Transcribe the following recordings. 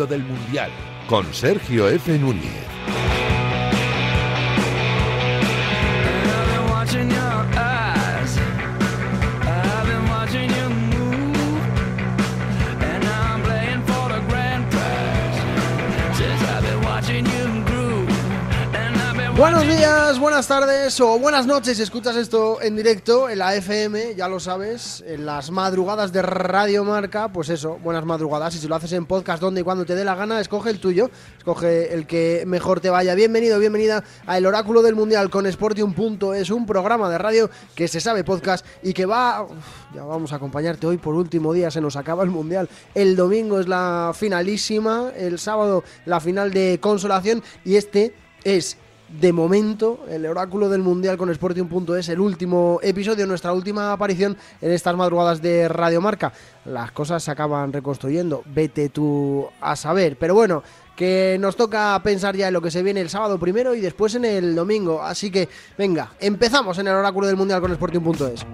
Oráculo del Mundial con Sergio F. Núñez. Buenos días, buenas tardes o buenas noches si escuchas esto en directo en la FM, ya lo sabes, en las madrugadas de Radio Marca, pues eso, buenas madrugadas. Y si lo haces en podcast donde y cuando te dé la gana, escoge el tuyo, escoge el que mejor te vaya. Bienvenido, bienvenida a El Oráculo del Mundial con Sportium.es, un programa de radio que se sabe podcast y que va... Ya vamos a acompañarte hoy por último día, se nos acaba el Mundial. El domingo es la finalísima, el sábado la final de consolación y este es... De momento, el Oráculo del Mundial con Sportium.es, el último episodio, nuestra última aparición en estas madrugadas de Radio Marca. Las cosas se acaban reconstruyendo, vete tú a saber. Pero bueno, que nos toca pensar ya en lo que se viene el sábado primero y después en el domingo. Así que, venga, empezamos en el Oráculo del Mundial con Sportium.es.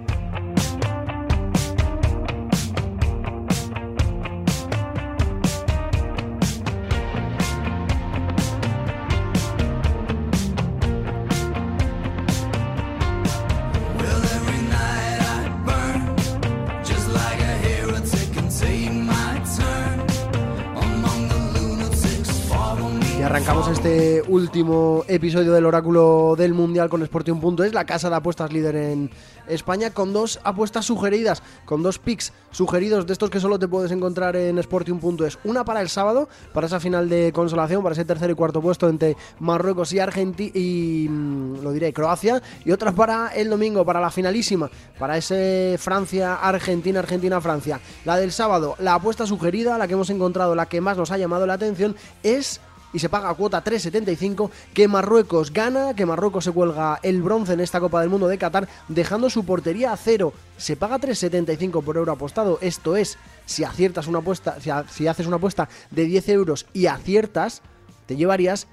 Arrancamos este último episodio del Oráculo del Mundial con Sportium.es, la casa de apuestas líder en España, con dos apuestas sugeridas, con dos picks sugeridos de estos que solo te puedes encontrar en Sportium.es. Una para el sábado, para esa final de consolación, para ese tercer y cuarto puesto entre Marruecos y Argentina y Croacia, y otra para el domingo, para la finalísima, para ese Francia-Argentina, Argentina-Francia. La del sábado, la apuesta sugerida, la que hemos encontrado, la que más nos ha llamado la atención, es... y se paga a cuota 3,75, que Marruecos gana, que Marruecos se cuelga el bronce en esta Copa del Mundo de Qatar, dejando su portería a cero. Se paga 3,75 por euro apostado, esto es, si aciertas una apuesta, si haces una apuesta de 10 euros y aciertas, te llevarías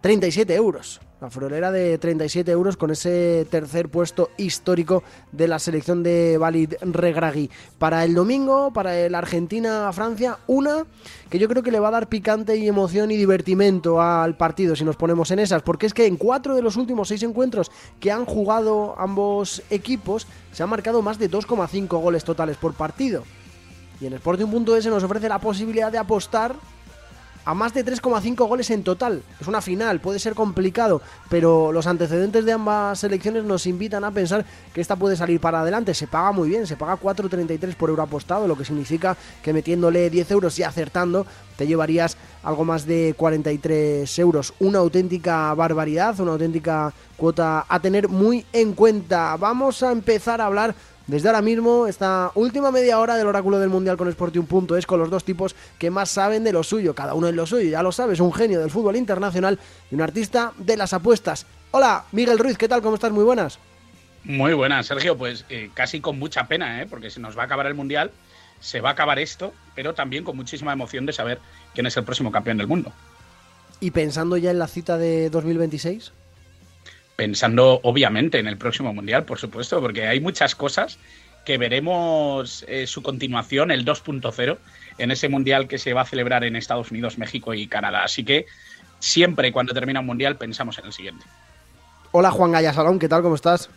37 euros. La friolera de 37 euros con ese tercer puesto histórico de la selección de Valid-Regragui. Para el domingo, para el Argentina-Francia, una que yo creo que le va a dar picante y emoción y divertimento al partido si nos ponemos en esas. Porque es que en 4 de los últimos 6 encuentros que han jugado ambos equipos se han marcado más de 2,5 goles totales por partido. Y en Sportium.es nos ofrece la posibilidad de apostar a más de 3,5 goles en total. Es una final, puede ser complicado, pero los antecedentes de ambas selecciones nos invitan a pensar que esta puede salir para adelante. Se paga muy bien, se paga 4,33 por euro apostado, lo que significa que metiéndole 10 euros y acertando te llevarías algo más de 43 euros. Una auténtica barbaridad, una auténtica cuota a tener muy en cuenta. Vamos a empezar a hablar... desde ahora mismo, esta última media hora del Oráculo del Mundial con Sportium.es, con los dos tipos que más saben de lo suyo, cada uno en lo suyo, ya lo sabes, un genio del fútbol internacional y un artista de las apuestas. Hola, Miguel Ruiz, ¿qué tal? ¿Cómo estás? Muy buenas. Muy buenas, Sergio, pues casi con mucha pena, porque se nos va a acabar el Mundial, se va a acabar esto, pero también con muchísima emoción de saber quién es el próximo campeón del mundo. ¿Y pensando ya en la cita de 2026? Pensando, obviamente, en el próximo Mundial, por supuesto, porque hay muchas cosas que veremos su continuación, el 2.0, en ese Mundial que se va a celebrar en Estados Unidos, México y Canadá. Así que siempre, cuando termina un Mundial, pensamos en el siguiente. Hola, Juan Gayá Salom, ¿qué tal? ¿Cómo estás?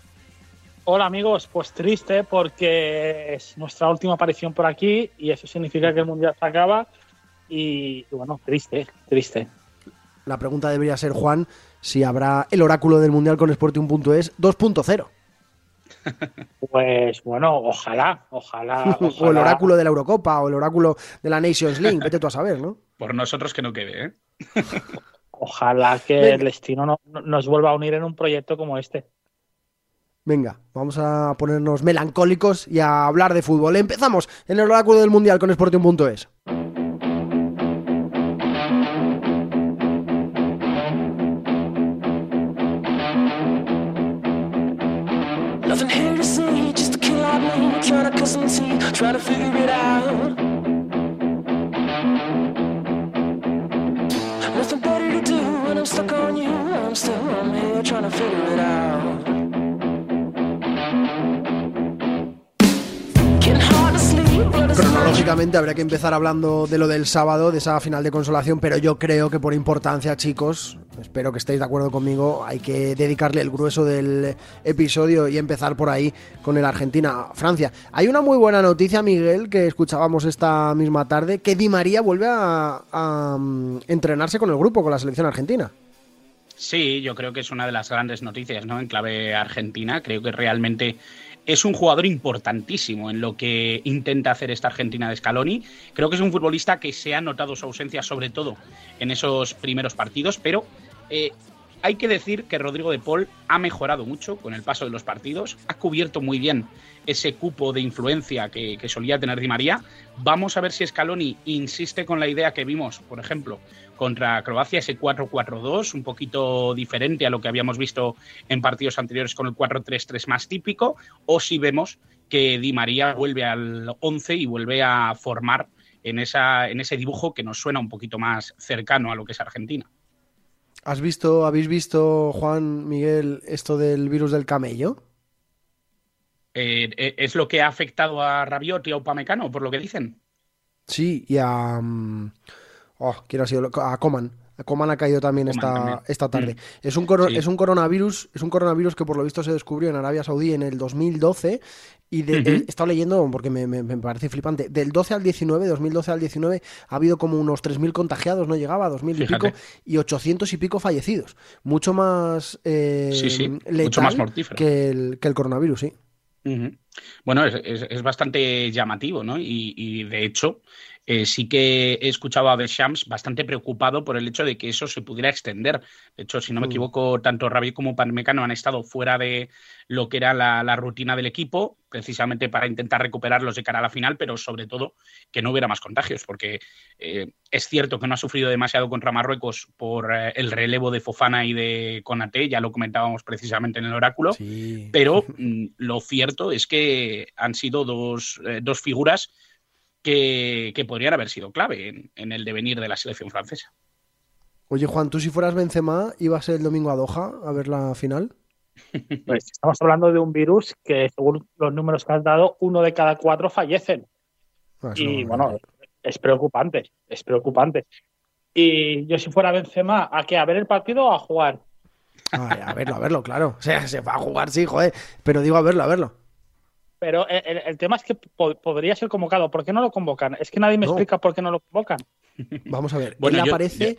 Hola, amigos. Pues triste, porque es nuestra última aparición por aquí y eso significa que el Mundial se acaba y, bueno, triste. La pregunta debería ser, Juan, si habrá el Oráculo del Mundial con Sportium.es 2.0. Pues bueno, ojalá. O el Oráculo de la Eurocopa o el Oráculo de la Nations League, vete tú a saber, ¿no? Por nosotros que no quede, ¿eh? Ojalá que venga, el destino nos vuelva a unir en un proyecto como este. Venga, vamos a ponernos melancólicos y a hablar de fútbol. Empezamos en el Oráculo del Mundial con Sportium.es. Lógicamente habrá que empezar hablando de lo del sábado, de esa final de consolación, pero yo creo que por importancia, chicos, espero que estéis de acuerdo conmigo, hay que dedicarle el grueso del episodio y empezar por ahí con el Argentina-Francia. Hay una muy buena noticia, Miguel, que escuchábamos esta misma tarde, que Di María vuelve a entrenarse con el grupo, con la selección argentina. Sí, yo creo que es una de las grandes noticias, ¿no?, en clave argentina. Creo que realmente es un jugador importantísimo en lo que intenta hacer esta Argentina de Scaloni. Creo que es un futbolista que se ha notado su ausencia, sobre todo en esos primeros partidos, pero hay que decir que Rodrigo De Paul ha mejorado mucho con el paso de los partidos, ha cubierto muy bien ese cupo de influencia que solía tener Di María. Vamos a ver si Scaloni insiste con la idea que vimos, por ejemplo, contra Croacia, ese 4-4-2, un poquito diferente a lo que habíamos visto en partidos anteriores con el 4-3-3 más típico, o si vemos que Di María vuelve al 11 y vuelve a formar en ese dibujo que nos suena un poquito más cercano a lo que es Argentina. ¿Habéis visto, Juan, Miguel, esto del virus del camello? ¿Es lo que ha afectado a Rabiot y a Upamecano, por lo que dicen? Sí, y a... a Coman. Coman ha caído también esta tarde. Es un coronavirus que por lo visto se descubrió en Arabia Saudí en el 2012 y he estado leyendo porque me parece flipante. Del 2012 al 19 ha habido como unos 3.000 contagiados, no llegaba a 2.000 y pico, y 800 y pico fallecidos. Mucho más letal, mucho más mortífero que el coronavirus, sí. Uh-huh. Bueno, es bastante llamativo, ¿no? Y de hecho... sí que he escuchado a Deschamps bastante preocupado por el hecho de que eso se pudiera extender. De hecho, si no me equivoco, tanto Rabiot como Upamecano han estado fuera de lo que era la rutina del equipo, precisamente para intentar recuperarlos de cara a la final, pero sobre todo que no hubiera más contagios, porque es cierto que no ha sufrido demasiado contra Marruecos por el relevo de Fofana y de Konaté, ya lo comentábamos precisamente en el oráculo, sí. Pero lo cierto es que han sido dos figuras que podrían haber sido clave en el devenir de la selección francesa. Oye, Juan, ¿tú si fueras Benzema ibas el domingo a Doha a ver la final? Pues estamos hablando de un virus que, según los números que has dado, 1 de cada 4 fallecen. Es preocupante, es preocupante. Y yo si fuera Benzema, ¿a qué? ¿A ver el partido o a jugar? Ay, a verlo, claro. O sea, se va a jugar, sí, joder. Pero digo a verlo. Pero el tema es que podría ser convocado. ¿Por qué no lo convocan? Es que nadie me explica por qué no lo convocan. Vamos a ver. Bueno, aparece...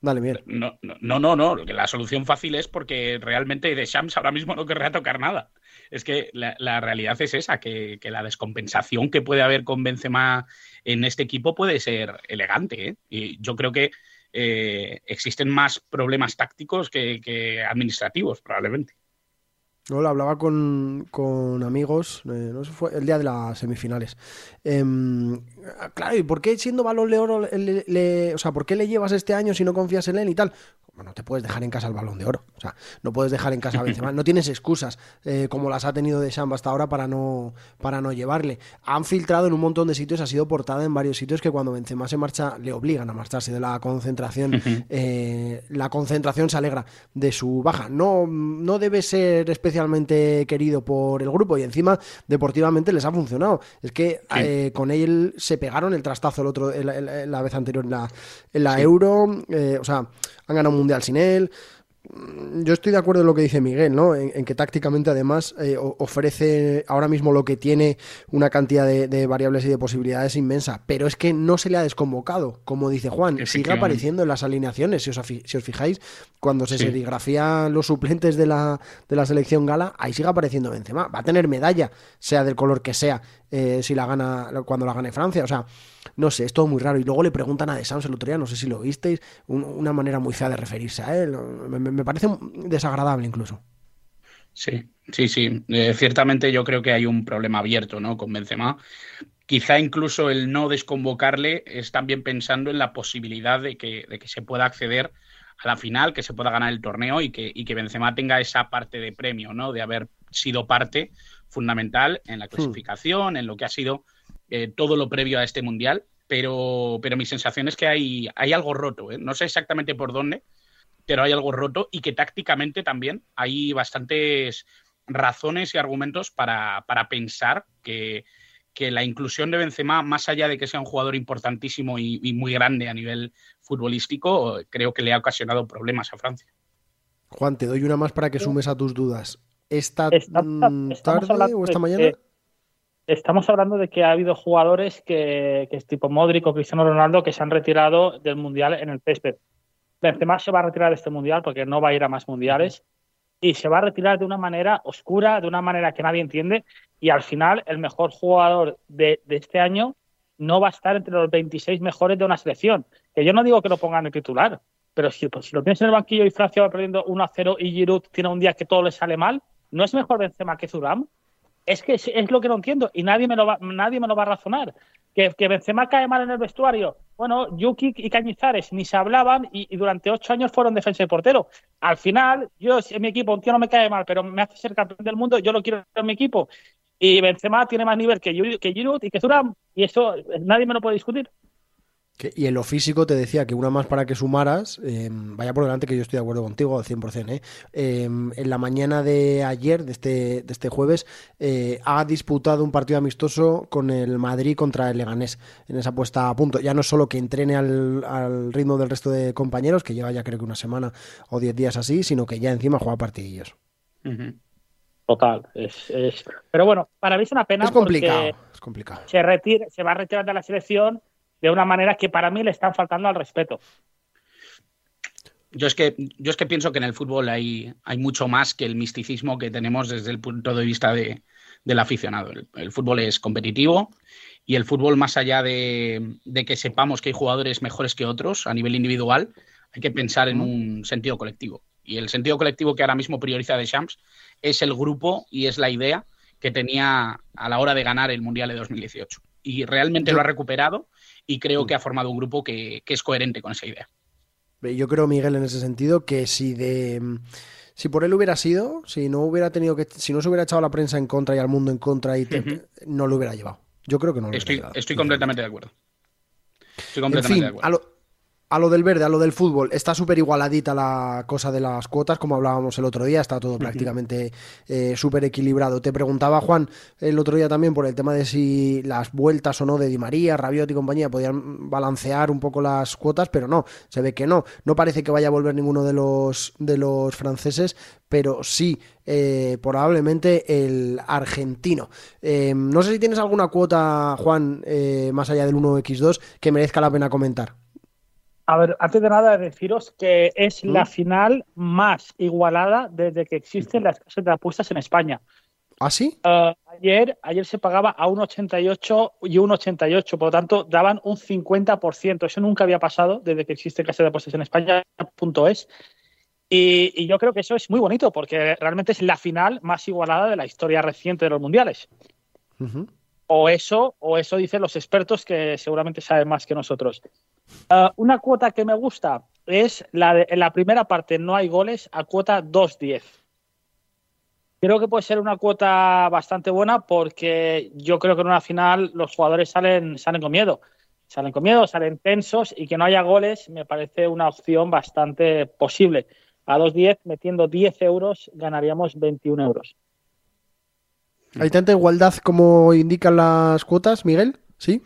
Dale, mira. No. La solución fácil es porque realmente Deschamps ahora mismo no querrá tocar nada. Es que la realidad es esa, que la descompensación que puede haber con Benzema en este equipo puede ser elegante, ¿eh? Y yo creo que existen más problemas tácticos que administrativos, probablemente. No, lo hablaba con amigos, no sé, fue el día de las semifinales. Claro, ¿y por qué siendo balón de oro, o sea, por qué le llevas este año si no confías en él y tal? Bueno, no te puedes dejar en casa el balón de oro, o sea, no puedes dejar en casa a Benzema, no tienes excusas como las ha tenido Deschamps hasta ahora para no llevarle. Han filtrado en un montón de sitios, ha sido portada en varios sitios que cuando Benzema se marcha, le obligan a marcharse de la concentración, la concentración se alegra de su baja. No debe ser especialmente querido por el grupo y encima deportivamente les ha funcionado. Es que con él se pegaron el trastazo la vez anterior en la Euro, o sea, han ganado un Mundial sin él. Yo estoy de acuerdo en lo que dice Miguel, ¿no? En que tácticamente además ofrece ahora mismo lo que tiene una cantidad de variables y de posibilidades inmensa, pero es que no se le ha desconvocado, como dice Juan, sigue apareciendo en las alineaciones, si os fijáis, cuando se serigrafían los suplentes de la selección gala, ahí sigue apareciendo Benzema, va a tener medalla, sea del color que sea, si la gana, cuando la gane Francia, o sea, no sé, es todo muy raro. Y luego le preguntan a Deschamps el otro día, no sé si lo visteis, una manera muy fea de referirse a él, me parece desagradable incluso. Sí. Ciertamente yo creo que hay un problema abierto, ¿no?, con Benzema. Quizá incluso el no desconvocarle es también pensando en la posibilidad de que se pueda acceder a la final, que se pueda ganar el torneo y que Benzema tenga esa parte de premio, ¿no?, de haber sido parte fundamental en la clasificación, en lo que ha sido todo lo previo a este Mundial, pero mi sensación es que hay algo roto, ¿eh? No sé exactamente por dónde, pero hay algo roto y que tácticamente también hay bastantes razones y argumentos para pensar que que la inclusión de Benzema, más allá de que sea un jugador importantísimo y muy grande a nivel futbolístico, creo que le ha ocasionado problemas a Francia. Juan, te doy una más para que sumes a tus dudas. ¿Esta tarde o esta mañana? Estamos hablando de que ha habido jugadores que es tipo Modric o Cristiano Ronaldo que se han retirado del Mundial en el césped. Benzema se va a retirar de este Mundial porque no va a ir a más Mundiales. Y se va a retirar de una manera oscura, de una manera que nadie entiende, y al final el mejor jugador de este año no va a estar entre los 26 mejores de una selección. Que yo no digo que lo pongan en el titular, pero si lo tienes en el banquillo y Francia va perdiendo 1-0 y Giroud tiene un día que todo le sale mal, ¿no es mejor Benzema que Thuram? Es que es lo que no entiendo y nadie me lo va a razonar. Que Benzema cae mal en el vestuario. Bueno, Yuki y Cañizares ni se hablaban y durante 8 años fueron defensa y portero. Al final, yo, si en mi equipo un tío no me cae mal, pero me hace ser campeón del mundo, yo lo quiero en mi equipo. Y Benzema tiene más nivel que Giroud y que Thuram, y eso nadie me lo puede discutir. Y en lo físico te decía que una más para que sumaras, vaya por delante que yo estoy de acuerdo contigo al 100%. En la mañana de ayer, de este jueves, ha disputado un partido amistoso con el Madrid contra el Leganés en esa puesta a punto. Ya no es solo que entrene al ritmo del resto de compañeros, que lleva ya creo que 1 semana o 10 días así, sino que ya encima juega partidillos. Uh-huh. Total. Pero bueno, para mí es una pena. Es complicado. Se va a retirar de la selección de una manera que para mí le están faltando al respeto. Yo es que pienso que en el fútbol hay mucho más que el misticismo que tenemos desde el punto de vista del aficionado. El fútbol es competitivo y el fútbol, más allá de que sepamos que hay jugadores mejores que otros a nivel individual, hay que pensar en un sentido colectivo. Y el sentido colectivo que ahora mismo prioriza Deschamps es el grupo y es la idea que tenía a la hora de ganar el Mundial de 2018. Y realmente lo ha recuperado. Y creo que ha formado un grupo que es coherente con esa idea. Yo creo, Miguel, en ese sentido, que si por él hubiera sido, si no se hubiera echado la prensa en contra y al mundo en contra, no lo hubiera llevado. Yo creo que no lo hubiera llevado. Estoy completamente de acuerdo. En fin, de acuerdo. A lo del verde, a lo del fútbol, está súper igualadita la cosa de las cuotas, como hablábamos el otro día, está todo prácticamente súper equilibrado. Te preguntaba, Juan, el otro día también por el tema de si las vueltas o no de Di María, Rabiot y compañía podían balancear un poco las cuotas, pero no, se ve que no. No parece que vaya a volver ninguno de los franceses, pero sí, probablemente el argentino. No sé si tienes alguna cuota, Juan, más allá del 1x2, que merezca la pena comentar. A ver, antes de nada deciros que es la final más igualada desde que existen las casas de apuestas en España. ¿Ah, sí? Ayer se pagaba a 1,88 y 1,88, por lo tanto daban un 50%. Eso nunca había pasado desde que existen casas de apuestas en España, .es. Y yo creo que eso es muy bonito porque realmente es la final más igualada de la historia reciente de los mundiales. Uh-huh. O eso dicen los expertos que seguramente saben más que nosotros. Una cuota que me gusta es en la primera parte no hay goles a cuota 2.10. Creo que puede ser una cuota bastante buena porque yo creo que en una final los jugadores salen con miedo. Salen con miedo, salen tensos y que no haya goles me parece una opción bastante posible. A 2.10 metiendo 10 euros ganaríamos 21 euros. ¿Hay tanta igualdad como indican las cuotas, Miguel? ¿Sí?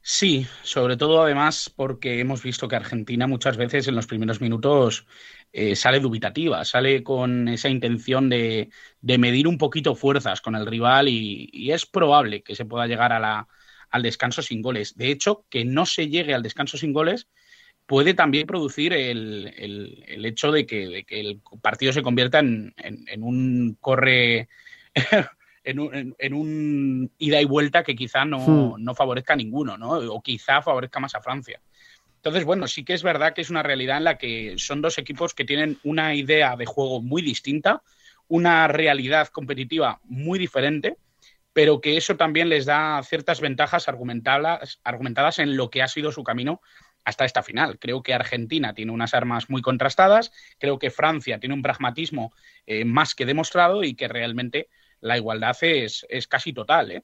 Sí, sobre todo además porque hemos visto que Argentina muchas veces en los primeros minutos sale dubitativa, sale con esa intención de medir un poquito fuerzas con el rival y es probable que se pueda llegar al descanso sin goles. De hecho, que no se llegue al descanso sin goles puede también producir el hecho de que el partido se convierta en un corre... En un ida y vuelta que quizá no favorezca a ninguno, ¿no? O quizá favorezca más a Francia. Entonces, bueno, sí que es verdad que es una realidad en la que son dos equipos que tienen una idea de juego muy distinta, una realidad competitiva muy diferente, pero que eso también les da ciertas ventajas argumentadas en lo que ha sido su camino hasta esta final. Creo que Argentina tiene unas armas muy contrastadas, creo que Francia tiene un pragmatismo más que demostrado y que realmente... la igualdad es casi total, ¿eh?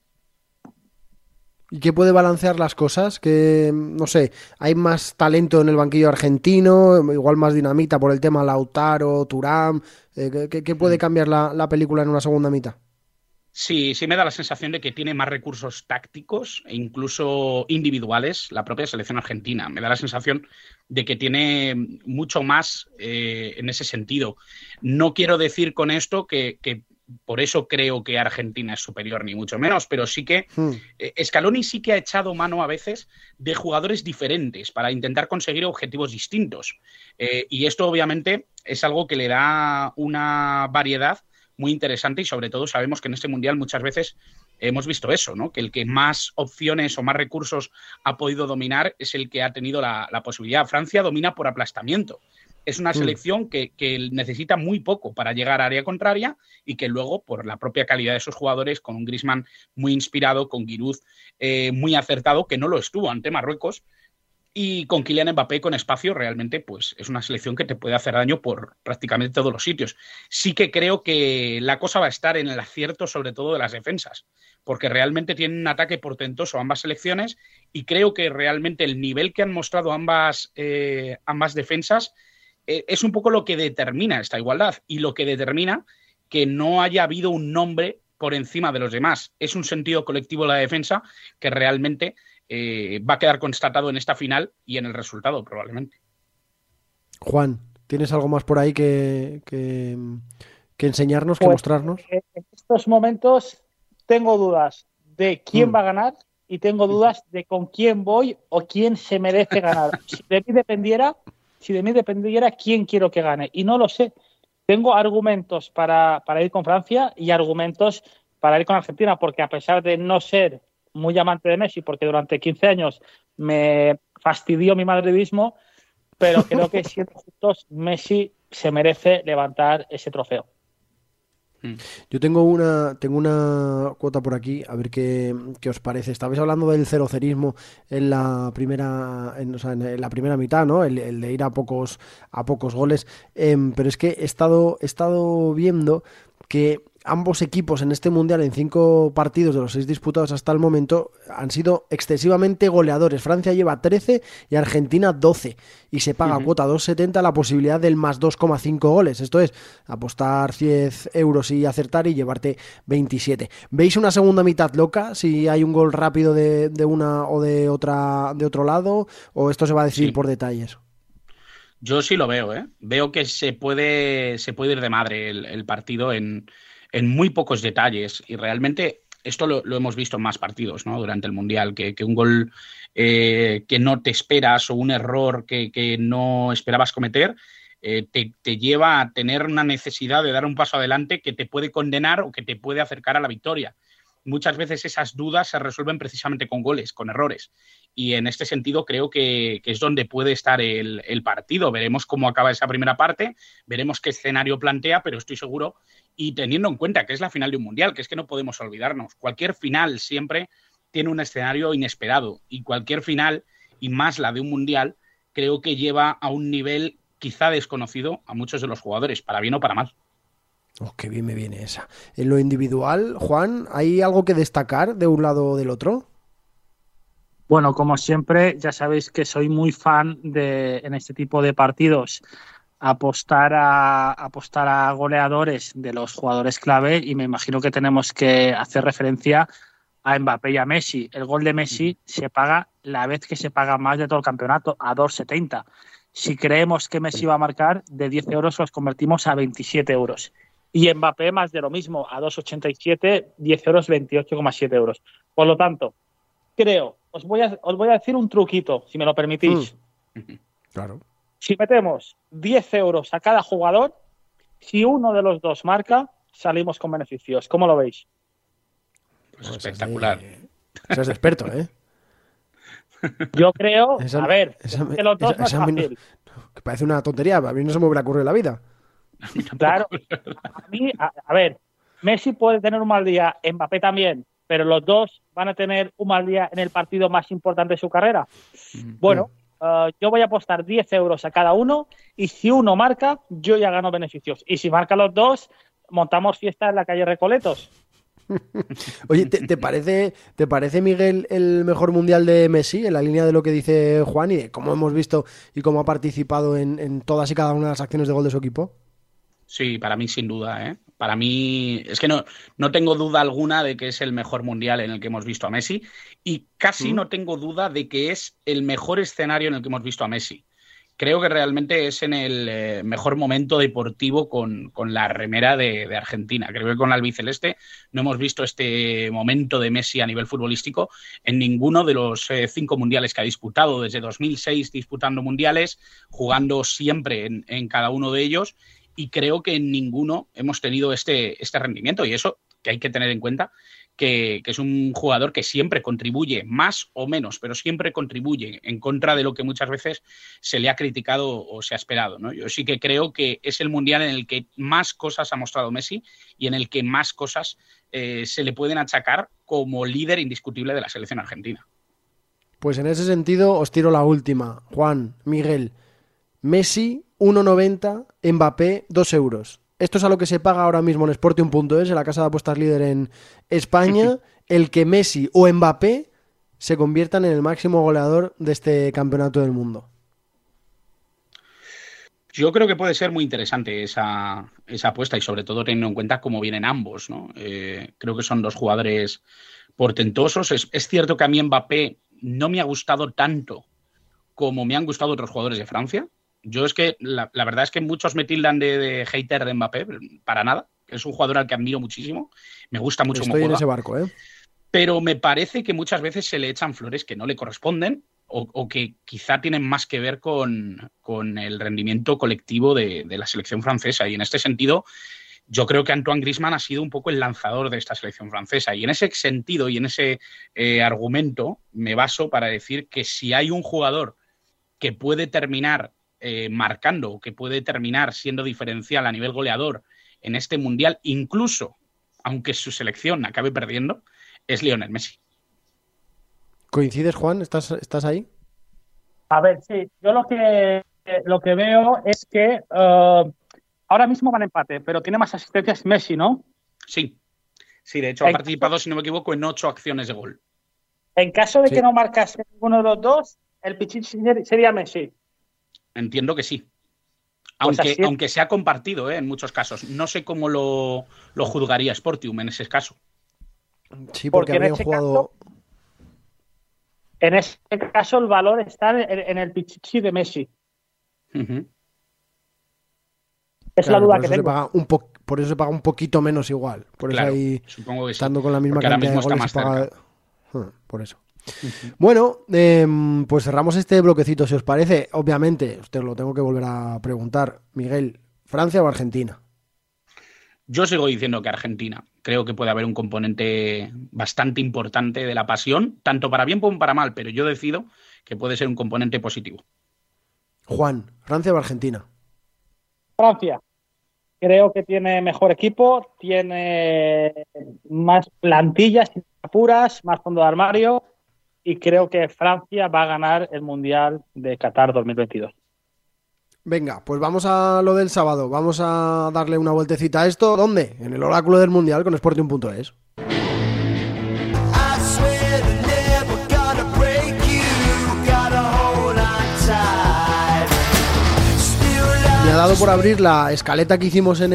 ¿Y qué puede balancear las cosas? Que, no sé, hay más talento en el banquillo argentino, igual más dinamita por el tema Lautaro, Thuram. ¿Qué puede cambiar la película en una segunda mitad? Sí, sí me da la sensación de que tiene más recursos tácticos e incluso individuales la propia selección argentina. Me da la sensación de que tiene mucho más en ese sentido. No quiero decir con esto que por eso creo que Argentina es superior, ni mucho menos, pero sí que Scaloni sí que ha echado mano a veces de jugadores diferentes para intentar conseguir objetivos distintos. Y esto obviamente es algo que le da una variedad muy interesante y sobre todo sabemos que en este Mundial muchas veces hemos visto eso, ¿no? Que el que más opciones o más recursos ha podido dominar es el que ha tenido la posibilidad. Francia domina por aplastamiento. Es una selección que necesita muy poco para llegar a área contraria y que luego, por la propia calidad de sus jugadores, con un Griezmann muy inspirado, con Giroud muy acertado, que no lo estuvo ante Marruecos, y con Kylian Mbappé con espacio, realmente pues es una selección que te puede hacer daño por prácticamente todos los sitios. Sí que creo que la cosa va a estar en el acierto, sobre todo, de las defensas, porque realmente tienen un ataque portentoso ambas selecciones y creo que realmente el nivel que han mostrado ambas defensas es un poco lo que determina esta igualdad y lo que determina que no haya habido un nombre por encima de los demás. Es un sentido colectivo la defensa que realmente va a quedar constatado en esta final y en el resultado probablemente. Juan, ¿tienes algo más por ahí que enseñarnos, que mostrarnos? En estos momentos tengo dudas de quién va a ganar y tengo dudas de con quién voy o quién se merece ganar. Si de mí dependiera quién quiero que gane. Y no lo sé. Tengo argumentos para ir con Francia y argumentos para ir con Argentina, porque a pesar de no ser muy amante de Messi, porque durante 15 años me fastidió mi madridismo, pero creo que siendo justos, Messi se merece levantar ese trofeo. Yo tengo una cuota por aquí, a ver qué os parece. Estabais hablando del cerocerismo en la primera mitad, ¿no? El de ir a pocos goles. Pero es que he estado viendo que ambos equipos en este Mundial, en 5 partidos de los 6 disputados hasta el momento, han sido excesivamente goleadores. Francia lleva 13 y Argentina 12. Y se paga cuota 2,70 la posibilidad del más 2,5 goles. Esto es apostar 10 euros y acertar y llevarte 27. ¿Veis una segunda mitad loca? Si hay un gol rápido de una o de otra, de otro lado, ¿o esto se va a decidir por detalles? Yo sí lo veo, ¿eh? Veo que se puede ir de madre el partido en muy pocos detalles, y realmente esto lo hemos visto en más partidos, ¿no? Durante el Mundial, que un gol que no te esperas o un error que no esperabas cometer te lleva a tener una necesidad de dar un paso adelante que te puede condenar o que te puede acercar a la victoria. Muchas veces esas dudas se resuelven precisamente con goles, con errores, y en este sentido creo que es donde puede estar el partido. Veremos cómo acaba esa primera parte, veremos qué escenario plantea, pero estoy seguro, y teniendo en cuenta que es la final de un Mundial, que es que no podemos olvidarnos, cualquier final siempre tiene un escenario inesperado, y cualquier final, y más la de un Mundial, creo que lleva a un nivel quizá desconocido a muchos de los jugadores, para bien o para mal. Oh, qué bien me viene esa. En lo individual, Juan, ¿hay algo que destacar de un lado o del otro? Bueno, como siempre, ya sabéis que soy muy fan de, en este tipo de partidos, apostar a goleadores de los jugadores clave, y me imagino que tenemos que hacer referencia a Mbappé y a Messi. El gol de Messi se paga la vez que se paga más de todo el campeonato, a 2,70. Si creemos que Messi va a marcar, de 10 euros los convertimos a 27 euros. Y Mbappé más de lo mismo, a 2,87, 10 euros, 28,7 euros. Por lo tanto, creo, os voy a decir un truquito, si me lo permitís. Claro. Si metemos 10 euros a cada jugador, si uno de los dos marca, salimos con beneficios. ¿Cómo lo veis? Pues espectacular. Seas de experto, ¿eh? Yo creo, esa, a ver, que los dos esa, no es fácil. No, que parece una tontería, a mí no se me hubiera ocurrido la vida. Claro, a mí, a ver, Messi puede tener un mal día, Mbappé también, pero los dos van a tener un mal día en el partido más importante de su carrera. Bueno, yo voy a apostar 10 euros a cada uno, y si uno marca, yo ya gano beneficios. Y si marcan los dos, montamos fiesta en la calle Recoletos. Oye, ¿te parece, Miguel, el mejor Mundial de Messi, en la línea de lo que dice Juan y de cómo hemos visto y cómo ha participado en todas y cada una de las acciones de gol de su equipo? Sí, para mí sin duda, ¿eh? Para mí es que no tengo duda alguna de que es el mejor mundial en el que hemos visto a Messi y casi no tengo duda de que es el mejor escenario en el que hemos visto a Messi. Creo que realmente es en el mejor momento deportivo con la remera de Argentina. Creo que con la albiceleste no hemos visto este momento de Messi a nivel futbolístico en ninguno de los 5 mundiales que ha disputado. Desde 2006 disputando mundiales, jugando siempre en cada uno de ellos, y creo que en ninguno hemos tenido este rendimiento. Y eso que hay que tener en cuenta, que es un jugador que siempre contribuye, más o menos, pero siempre contribuye, en contra de lo que muchas veces se le ha criticado o se ha esperado, ¿no? Yo sí que creo que es el mundial en el que más cosas ha mostrado Messi y en el que más cosas se le pueden achacar como líder indiscutible de la selección argentina. Pues en ese sentido os tiro la última. Juan, Miguel, Messi 1,90, Mbappé 2 €. Esto es a lo que se paga ahora mismo en Sportium.es, en la casa de apuestas líder en España, el que Messi o Mbappé se conviertan en el máximo goleador de este campeonato del mundo. Yo creo que puede ser muy interesante esa apuesta, y sobre todo teniendo en cuenta cómo vienen ambos, ¿no? Creo que son dos jugadores portentosos. Es cierto que a mí Mbappé no me ha gustado tanto como me han gustado otros jugadores de Francia. Yo es que la verdad es que muchos me tildan de hater de Mbappé, para nada. Es un jugador al que admiro muchísimo, me gusta mucho cómo juega. Estoy en ese barco, ¿eh? Pero me parece que muchas veces se le echan flores que no le corresponden o que quizá tienen más que ver con el rendimiento colectivo de la selección francesa. Y en este sentido, yo creo que Antoine Griezmann ha sido un poco el lanzador de esta selección francesa. Y en ese sentido y en ese argumento me baso para decir que si hay un jugador que puede terminar marcando, que puede terminar siendo diferencial a nivel goleador en este mundial, incluso aunque su selección acabe perdiendo, es Lionel Messi. ¿Coincides, Juan? ¿Estás ahí? A ver, sí. Yo lo que veo es que ahora mismo van a empate, pero tiene más asistencias Messi, ¿no? Sí. Sí, de hecho ha participado, si no me equivoco, en 8 acciones de gol. En caso de que no marcase ninguno de los dos, el pichichi sería Messi. Entiendo que sí. Aunque se ha compartido en muchos casos. No sé cómo lo juzgaría Sportium en ese caso. Sí, porque habrían jugado... En ese caso el valor está en el pichichi de Messi. Uh-huh. Es claro, la duda que tengo. Por eso se paga un poquito menos igual. Por claro, eso ahí, supongo que sí, estando con la misma cantidad de goles, se paga... Por eso. Bueno, pues cerramos este bloquecito, si os parece. Obviamente, usted lo tengo que volver a preguntar. Miguel, ¿Francia o Argentina? Yo sigo diciendo que Argentina. Creo que puede haber un componente bastante importante de la pasión, tanto para bien como para mal, pero yo decido que puede ser un componente positivo. Juan, ¿Francia o Argentina? Francia. Creo que tiene mejor equipo, tiene más plantillas, apuras, más fondo de armario. Y creo que Francia va a ganar el Mundial de Qatar 2022. Venga, pues vamos a lo del sábado. Vamos a darle una vueltecita a esto. ¿Dónde? En el Oráculo del Mundial con Sportium.es. Me ha dado por abrir la escaleta que hicimos en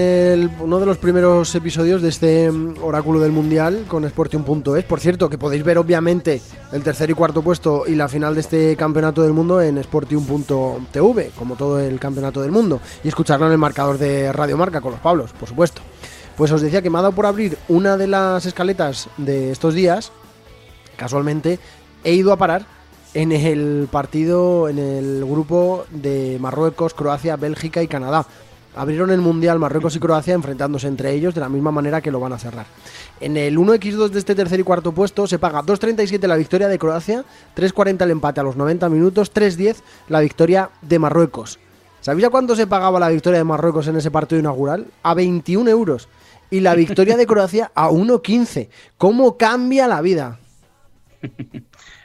uno de los primeros episodios de este Oráculo del Mundial con Sportium.es. Por cierto, que podéis ver obviamente el tercer y cuarto puesto y la final de este campeonato del mundo en Sportium.tv, como todo el campeonato del mundo, y escucharlo en el marcador de Radio Marca con los Pablos, por supuesto. Pues os decía que me ha dado por abrir una de las escaletas de estos días. Casualmente he ido a parar en el partido, en el grupo de Marruecos, Croacia, Bélgica y Canadá. Abrieron el Mundial Marruecos y Croacia enfrentándose entre ellos de la misma manera que lo van a cerrar. En el 1x2 de este tercer y cuarto puesto se paga 2,37 la victoria de Croacia, 3,40 el empate a los 90 minutos, 3,10 la victoria de Marruecos. ¿Sabéis a cuánto se pagaba la victoria de Marruecos en ese partido inaugural? A 21 €. Y la victoria de Croacia a 1,15. ¿Cómo cambia la vida?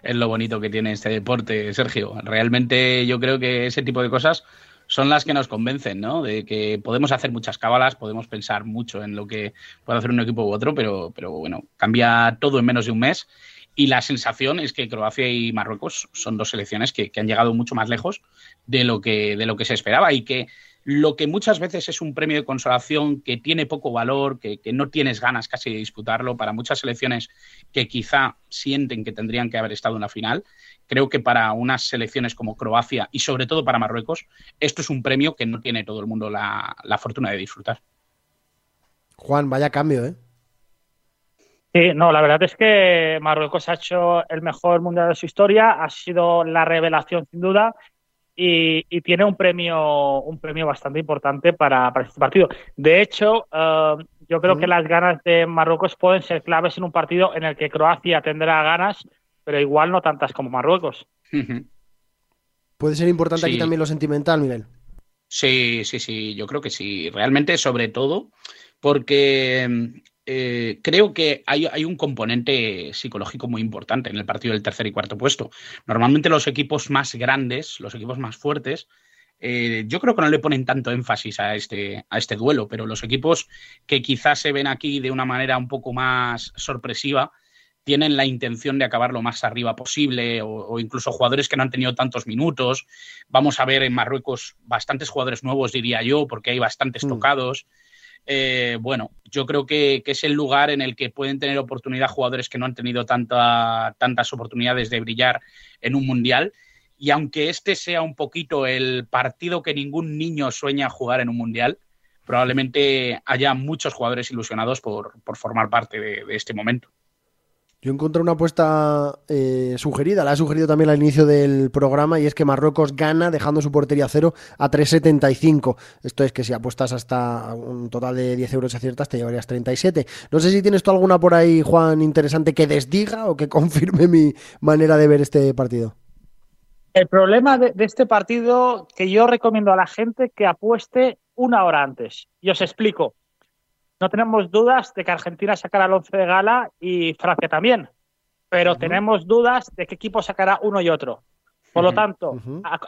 Es lo bonito que tiene este deporte, Sergio. Realmente yo creo que ese tipo de cosas son las que nos convencen, ¿no? De que podemos hacer muchas cábalas, podemos pensar mucho en lo que puede hacer un equipo u otro, pero bueno, cambia todo en menos de un mes. Y la sensación es que Croacia y Marruecos son dos selecciones que han llegado mucho más lejos de lo que se esperaba, y que lo que muchas veces es un premio de consolación que tiene poco valor, que no tienes ganas casi de disputarlo para muchas selecciones que quizá sienten que tendrían que haber estado en la final. Creo que para unas selecciones como Croacia y sobre todo para Marruecos, esto es un premio que no tiene todo el mundo la fortuna de disfrutar. Juan, vaya cambio, ¿eh? Sí, no, la verdad es que Marruecos ha hecho el mejor mundial de su historia, ha sido la revelación sin duda. Y tiene un premio bastante importante para este partido. De hecho, yo creo que las ganas de Marruecos pueden ser claves en un partido en el que Croacia tendrá ganas, pero igual no tantas como Marruecos. Uh-huh. Puede ser importante sí. Aquí también lo sentimental, Miguel. Sí, yo creo que sí. Realmente, sobre todo, porque creo que hay un componente psicológico muy importante en el partido del tercer y cuarto puesto. Normalmente los equipos más grandes, los equipos más fuertes, yo creo que no le ponen tanto énfasis a este duelo, pero los equipos que quizás se ven aquí de una manera un poco más sorpresiva tienen la intención de acabar lo más arriba posible o incluso jugadores que no han tenido tantos minutos. Vamos a ver en Marruecos bastantes jugadores nuevos, diría yo, porque hay bastantes tocados. Bueno, yo creo que es el lugar en el que pueden tener oportunidad jugadores que no han tenido tantas oportunidades de brillar en un mundial, y aunque este sea un poquito el partido que ningún niño sueña jugar en un mundial, probablemente haya muchos jugadores ilusionados por formar parte de este momento. Yo encontré una apuesta sugerida, la he sugerido también al inicio del programa, y es que Marruecos gana dejando su portería a cero a 3,75. Esto es que si apuestas hasta un total de 10 euros aciertas te llevarías 37. No sé si tienes tú alguna por ahí, Juan, interesante que desdiga o que confirme mi manera de ver este partido. El problema de este partido, que yo recomiendo a la gente que apueste una hora antes, y os explico. No tenemos dudas de que Argentina sacará el 11 de gala y Francia también, pero tenemos dudas de qué equipo sacará uno y otro. Por lo tanto,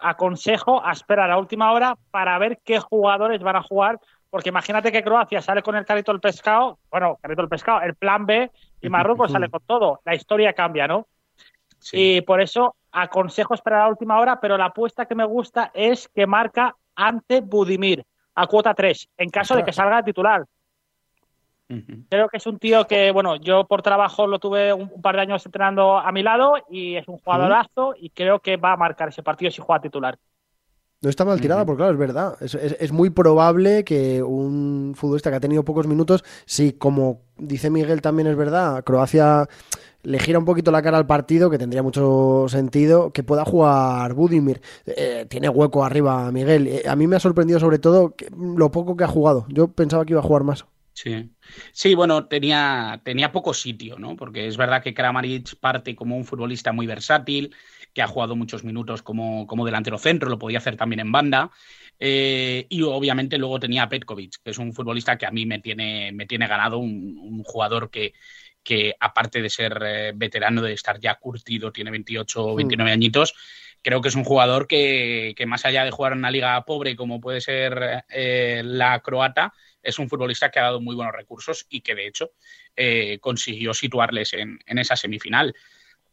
aconsejo a esperar a última hora para ver qué jugadores van a jugar, porque imagínate que Croacia sale con el carrito del pescado, el plan B, y Marruecos sale con todo. La historia cambia, ¿no? Sí. Y por eso aconsejo esperar a última hora, pero la apuesta que me gusta es que marca ante Budimir, a cuota 3, en caso de que salga titular. Creo que es un tío que, bueno, yo por trabajo lo tuve un par de años entrenando a mi lado y es un jugadorazo y creo que va a marcar ese partido si juega titular. No está mal tirada porque, claro, es verdad. Es muy probable que un futbolista que ha tenido pocos minutos, si como dice Miguel también es verdad, Croacia le gira un poquito la cara al partido, que tendría mucho sentido, que pueda jugar Budimir. Tiene hueco arriba, Miguel. A mí me ha sorprendido sobre todo lo poco que ha jugado. Yo pensaba que iba a jugar más. Sí, bueno, tenía poco sitio, ¿no? Porque es verdad que Kramaric parte como un futbolista muy versátil, que ha jugado muchos minutos como delantero centro, lo podía hacer también en banda, y obviamente luego tenía a Petković, que es un futbolista que a mí me tiene ganado, un jugador que aparte de ser veterano, de estar ya curtido, tiene 28 o 29 añitos, creo que es un jugador que más allá de jugar en una liga pobre como puede ser la croata, es un futbolista que ha dado muy buenos recursos y que, de hecho, consiguió situarles en esa semifinal.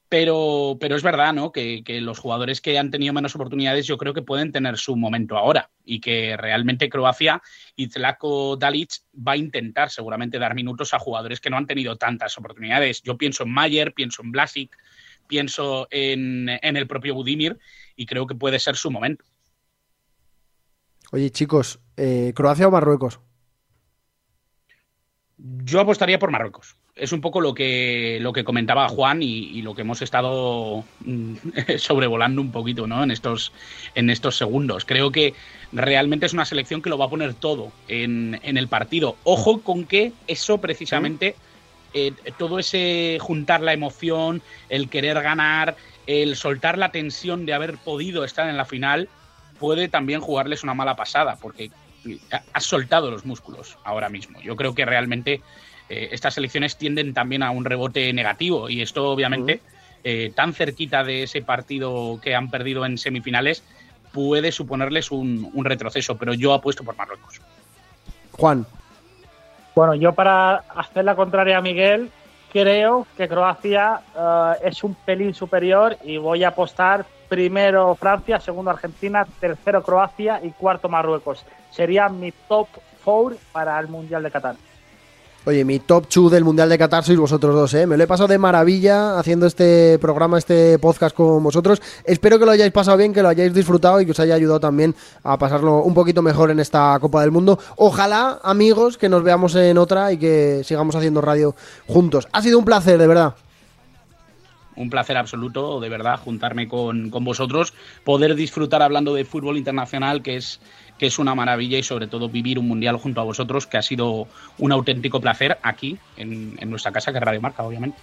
Pero es verdad, ¿no?, que los jugadores que han tenido menos oportunidades yo creo que pueden tener su momento ahora y que realmente Croacia y Zlatko Dalic va a intentar seguramente dar minutos a jugadores que no han tenido tantas oportunidades. Yo pienso en Mayer, pienso en Vlasic, pienso en el propio Budimir y creo que puede ser su momento. Oye, chicos, ¿Croacia o Marruecos? Yo apostaría por Marruecos. Es un poco lo que comentaba Juan y lo que hemos estado sobrevolando un poquito, ¿no?, en estos segundos. Creo que realmente es una selección que lo va a poner todo en el partido. Ojo con que eso precisamente, todo ese juntar la emoción, el querer ganar, el soltar la tensión de haber podido estar en la final, puede también jugarles una mala pasada, porque has soltado los músculos ahora mismo. Yo creo que realmente estas selecciones tienden también a un rebote negativo y esto obviamente tan cerquita de ese partido que han perdido en semifinales puede suponerles un retroceso, pero yo apuesto por Marruecos. Juan. Bueno, yo para hacer la contraria a Miguel, creo que Croacia es un pelín superior y voy a apostar Primero Francia, segundo Argentina, tercero Croacia y cuarto Marruecos. Sería mi top 4 para el Mundial de Qatar. Oye, mi top 2 del Mundial de Qatar sois vosotros dos, ¿eh? Me lo he pasado de maravilla haciendo este programa, este podcast con vosotros. Espero que lo hayáis pasado bien, que lo hayáis disfrutado y que os haya ayudado también a pasarlo un poquito mejor en esta Copa del Mundo. Ojalá, amigos, que nos veamos en otra y que sigamos haciendo radio juntos. Ha sido un placer, de verdad. Un placer absoluto, de verdad, juntarme con vosotros, poder disfrutar hablando de fútbol internacional, que es una maravilla, y sobre todo vivir un mundial junto a vosotros, que ha sido un auténtico placer aquí, en nuestra casa, que es Radio Marca, obviamente.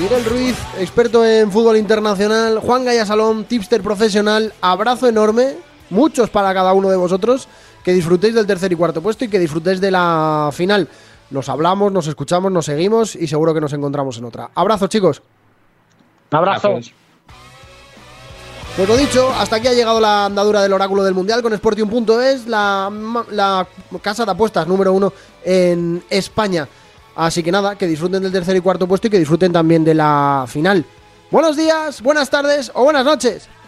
Miguel Ruiz, experto en fútbol internacional, Juan Gayá Salom, tipster profesional, abrazo enorme, muchos para cada uno de vosotros, que disfrutéis del tercer y cuarto puesto y que disfrutéis de la final. Nos hablamos, nos escuchamos, nos seguimos y seguro que nos encontramos en otra. Abrazo, chicos. Abrazo. Gracias. Pues lo dicho, hasta aquí ha llegado la andadura del Oráculo del Mundial con Sportium.es, la casa de apuestas número 1 en España. Así que nada, que disfruten del tercer y cuarto puesto y que disfruten también de la final. Buenos días, buenas tardes o buenas noches.